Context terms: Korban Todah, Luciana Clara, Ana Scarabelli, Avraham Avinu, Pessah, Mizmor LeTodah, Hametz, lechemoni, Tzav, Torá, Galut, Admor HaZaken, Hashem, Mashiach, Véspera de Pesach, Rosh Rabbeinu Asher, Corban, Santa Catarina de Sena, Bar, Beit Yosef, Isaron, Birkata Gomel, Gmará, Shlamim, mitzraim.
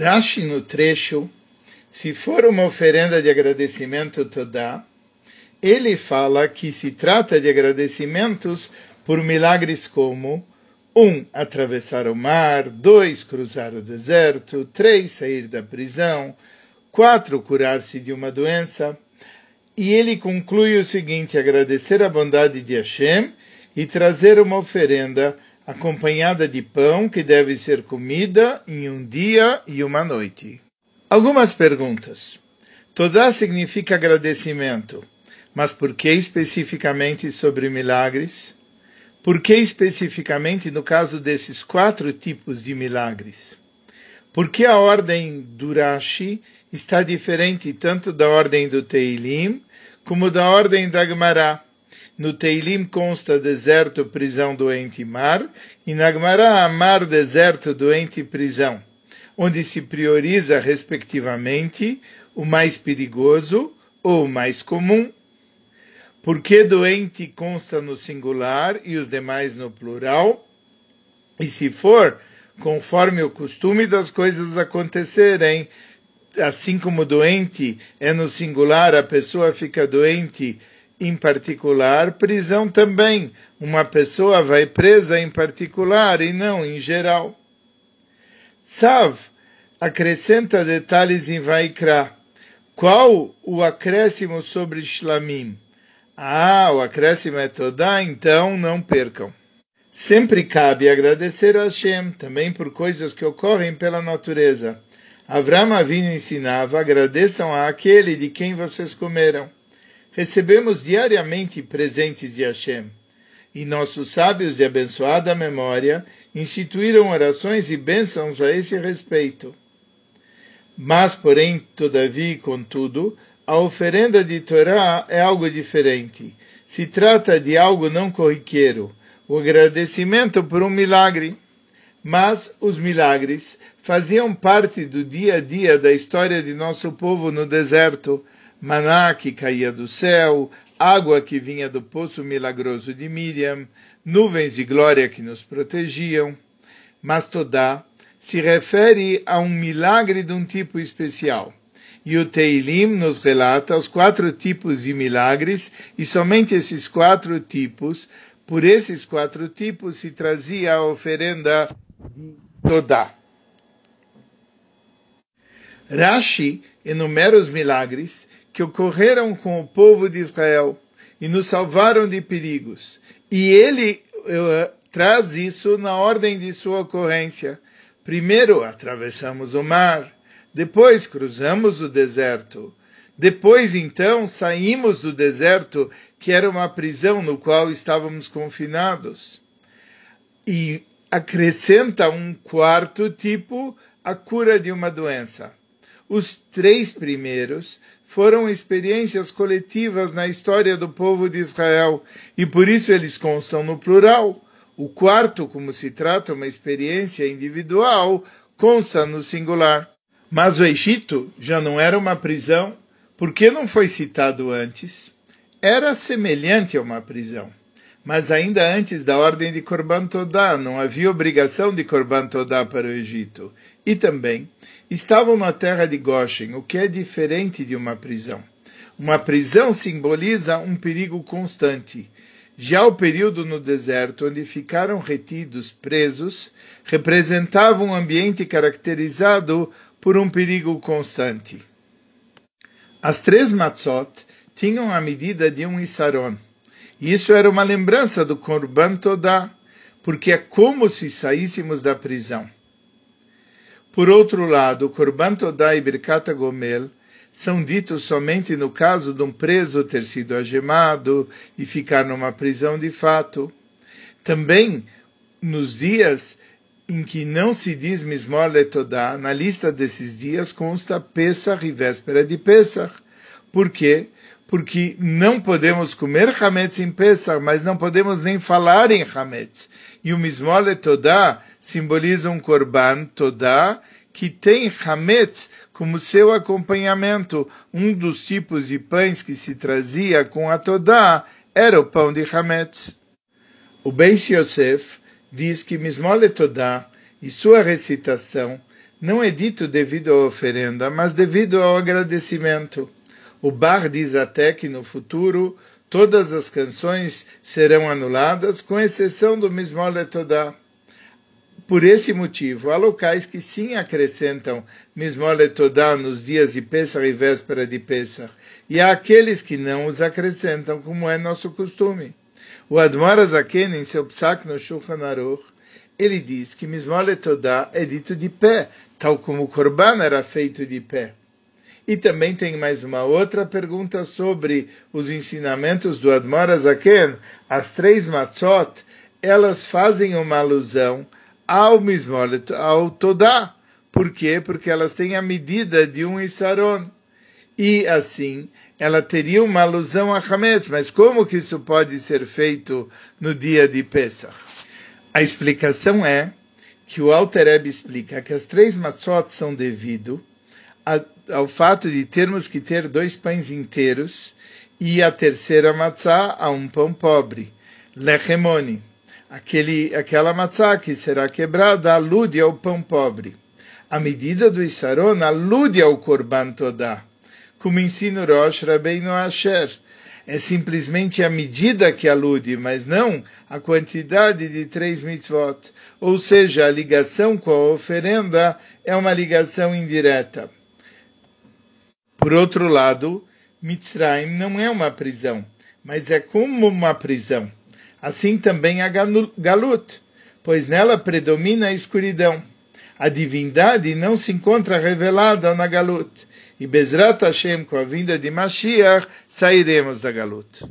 Rashi no trecho, se for uma oferenda de agradecimento Todah, ele fala que se trata de agradecimentos por milagres como 1. Atravessar o mar, 2. Cruzar o deserto, 3. Sair da prisão, 4. Curar-se de uma doença. E ele conclui o seguinte: agradecer a bondade de Hashem e trazer uma oferenda acompanhada de pão que deve ser comida em um dia e uma noite. Algumas perguntas. Todah significa agradecimento, mas por que especificamente sobre milagres? Por que especificamente no caso desses 4 tipos de milagres? Por que a ordem do Rashi está diferente tanto da ordem do Teilim como da ordem da Gmará? No Teilim consta deserto, prisão, doente, mar, e na Gmará mar, deserto, doente, prisão, onde se prioriza respectivamente o mais perigoso ou o mais comum. Por que doente consta no singular e os demais no plural? E se for, conforme o costume das coisas acontecerem, assim como doente é no singular, a pessoa fica doente em particular, prisão também. Uma pessoa vai presa em particular e não em geral. Tzav acrescenta detalhes em Vaikra. Qual o acréscimo sobre Shlamim? O acréscimo é Todah, então não percam. Sempre cabe agradecer a Hashem, também por coisas que ocorrem pela natureza. Avraham Avinu ensinava: agradeçam àquele de quem vocês comeram. Recebemos diariamente presentes de Hashem, e nossos sábios de abençoada memória instituíram orações e bênçãos a esse respeito. Mas, porém, todavia e contudo, a oferenda de Torá é algo diferente. Se trata de algo não corriqueiro, o agradecimento por um milagre. Mas os milagres faziam parte do dia a dia da história de nosso povo no deserto. Maná que caía do céu, água que vinha do poço milagroso de Miriam, nuvens de glória que nos protegiam. Mas Todah se refere a um milagre de um tipo especial. E o Teilim nos relata os 4 tipos de milagres, e somente esses 4 tipos, por esses 4 tipos se trazia a oferenda de Todah. Rashi enumera os milagres que ocorreram com o povo de Israel e nos salvaram de perigos, e ele traz isso na ordem de sua ocorrência. Primeiro atravessamos o mar, depois cruzamos o deserto. Depois, então, saímos do deserto, que era uma prisão no qual estávamos confinados. E acrescenta um 4º tipo, a cura de uma doença. Os 3 primeiros foram experiências coletivas na história do povo de Israel, e por isso eles constam no plural. O 4º, como se trata uma experiência individual, consta no singular. Mas o Egito já não era uma prisão, porque não foi citado antes. Era semelhante a uma prisão, mas ainda antes da ordem de Korban Todah, não havia obrigação de Korban Todah para o Egito. E também estavam na terra de Goshen, o que é diferente de uma prisão. Uma prisão simboliza um perigo constante. Já o período no deserto, onde ficaram retidos, presos, representava um ambiente caracterizado por um perigo constante. As 3 matzot tinham a medida de um Isaron. E isso era uma lembrança do Korban Todah, porque é como se saíssemos da prisão. Por outro lado, Korban Todah e Birkata Gomel são ditos somente no caso de um preso ter sido algemado e ficar numa prisão de fato. Também nos dias em que não se diz Mizmor LeTodah, na lista desses dias consta Pessah e Véspera de Pesach. Por quê? Porque não podemos comer Hametz em Pessah, mas não podemos nem falar em Hametz. E o Mizmor LeTodah simboliza um Korban Todah que tem Hametz como seu acompanhamento. Um dos tipos de pães que se trazia com a Todah era o pão de Hametz. O Beit Yosef diz que Mizmor LeTodah e sua recitação não é dito devido à oferenda, mas devido ao agradecimento. O Bar diz até que no futuro todas as canções serão anuladas, com exceção do Mizmor LeTodah. Por esse motivo, há locais que sim acrescentam Mizmor LeTodah nos dias de Pessah e Véspera de Pessah, e há aqueles que não os acrescentam, como é nosso costume. O Admor HaZaken, em seu Psak no Shulchan Aruch, ele diz que Mizmor LeTodah é dito de pé, tal como o Corban era feito de pé. E também tem mais uma outra pergunta sobre os ensinamentos do Admor HaZaken. As 3 matzot, elas fazem uma alusão ao Mizmor LeTodah. Por quê? Porque elas têm a medida de um Isaron. E assim, ela teria uma alusão a Hametz. Mas como que isso pode ser feito no dia de Pesach? A explicação é que o Alter Rebe explica que as 3 matzot são devido ao fato de termos que ter 2 pães inteiros e a terceira matzá a um pão pobre, lechemoni. Aquela matzá que será quebrada alude ao pão pobre. A medida do Isaron alude ao Korban Todah, como ensina o Rosh Rabbeinu Asher. É simplesmente a medida que alude, mas não a quantidade de 3 mitzvot. Ou seja, a ligação com a oferenda é uma ligação indireta. Por outro lado, mitzraim não é uma prisão, mas é como uma prisão. Assim também a Galut, pois nela predomina a escuridão. A divindade não se encontra revelada na Galut. E Bezrat Hashem, com a vinda de Mashiach, sairemos da Galut.